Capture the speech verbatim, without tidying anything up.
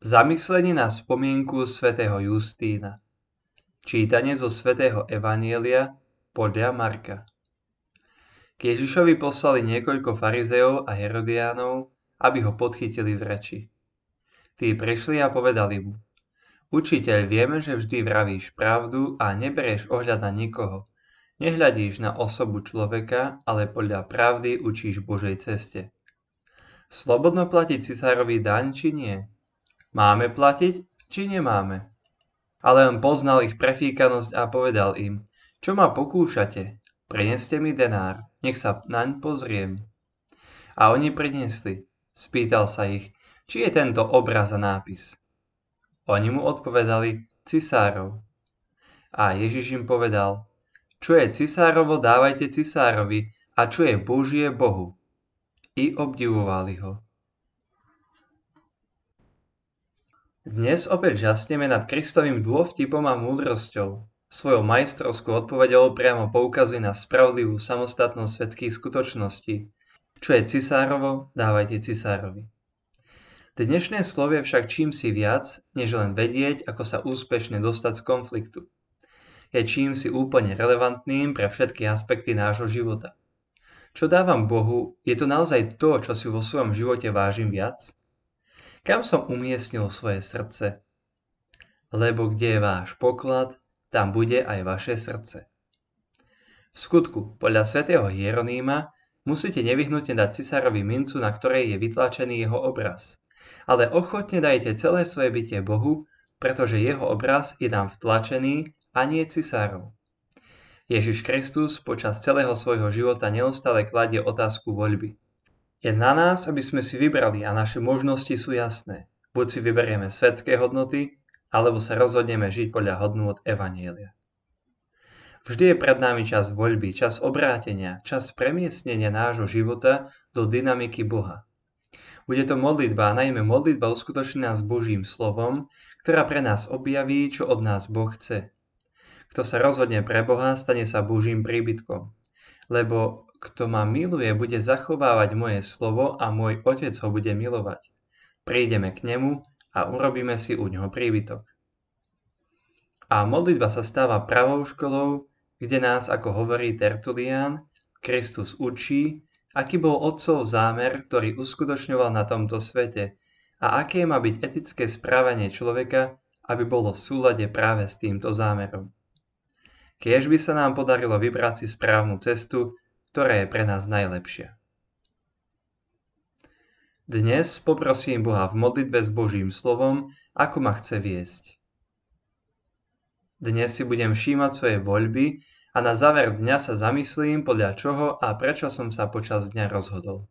Zamyslenie na spomienku svätého Justína. Čítanie zo svätého Evanjelia podľa Marka. K Ježišovi poslali niekoľko farizejov a herodiánov, aby ho podchytili v reči. Tí prišli a povedali mu: Učiteľ, vieme, že vždy vravíš pravdu a neberieš ohľad na nikoho. Nehľadíš na osobu človeka, ale podľa pravdy učíš Božej ceste. Slobodno platiť cisárovi daň či nie? Máme platiť, či nemáme? Ale on poznal ich prefíkanosť a povedal im: Čo ma pokúšate? Prineste mi denár, nech sa naň pozriem. A oni priniesli. Spýtal sa ich: Či je tento obraz a nápis? Oni mu odpovedali: Cisárov. A Ježiš im povedal: Čo je Cisárovo, dávajte Cisárovi, a čo je Božie, Bohu. I obdivovali ho. Dnes opäť žasneme nad Kristovým dôvtipom a múdrosťou. Svojou majstrovskou odpoveďou priamo poukazuje na spravodlivú samostatnosť svetských skutočností. Čo je Cisárovo, dávajte Cisárovi. Dnešné slovo je však čímsi viac, než len vedieť, ako sa úspešne dostať z konfliktu. Je čímsi úplne relevantným pre všetky aspekty nášho života. Čo dávam Bohu, je to naozaj to, čo si vo svojom živote vážim viac? Kam som umiestnil svoje srdce? Lebo kde je váš poklad, tam bude aj vaše srdce. V skutku, podľa svätého Hieronýma, musíte nevyhnutne dať cisárovi mincu, na ktorej je vytlačený jeho obraz. Ale ochotne dajte celé svoje bytie Bohu, pretože jeho obraz je tam vtlačený a nie cisárov. Ježiš Kristus počas celého svojho života neustále kladie otázku voľby. Je na nás, aby sme si vybrali, a naše možnosti sú jasné. Buď si vyberieme svetské hodnoty, alebo sa rozhodneme žiť podľa hodnôt Evanjelia. Vždy je pred nami čas voľby, čas obrátenia, čas premiestnenia nášho života do dynamiky Boha. Bude to modlitba, najmä modlitba uskutočnená s Božím slovom, ktorá pre nás objaví, čo od nás Boh chce. Kto sa rozhodne pre Boha, stane sa Božím príbytkom, lebo kto ma miluje, bude zachovávať moje slovo a môj Otec ho bude milovať. Prídeme k nemu a urobíme si u ňoho príbytok. A modlitba sa stáva pravou školou, kde nás, ako hovorí Tertulian, Kristus učí, aký bol Otcov zámer, ktorý uskutočňoval na tomto svete, a aké má byť etické správanie človeka, aby bolo v súlade práve s týmto zámerom. Kiež by sa nám podarilo vybrať si správnu cestu, ktorá je pre nás najlepšia. Dnes poprosím Boha v modlitbe s Božím slovom, ako ma chce viesť. Dnes si budem všímať svoje voľby a na záver dňa sa zamyslím, podľa čoho a prečo som sa počas dňa rozhodol.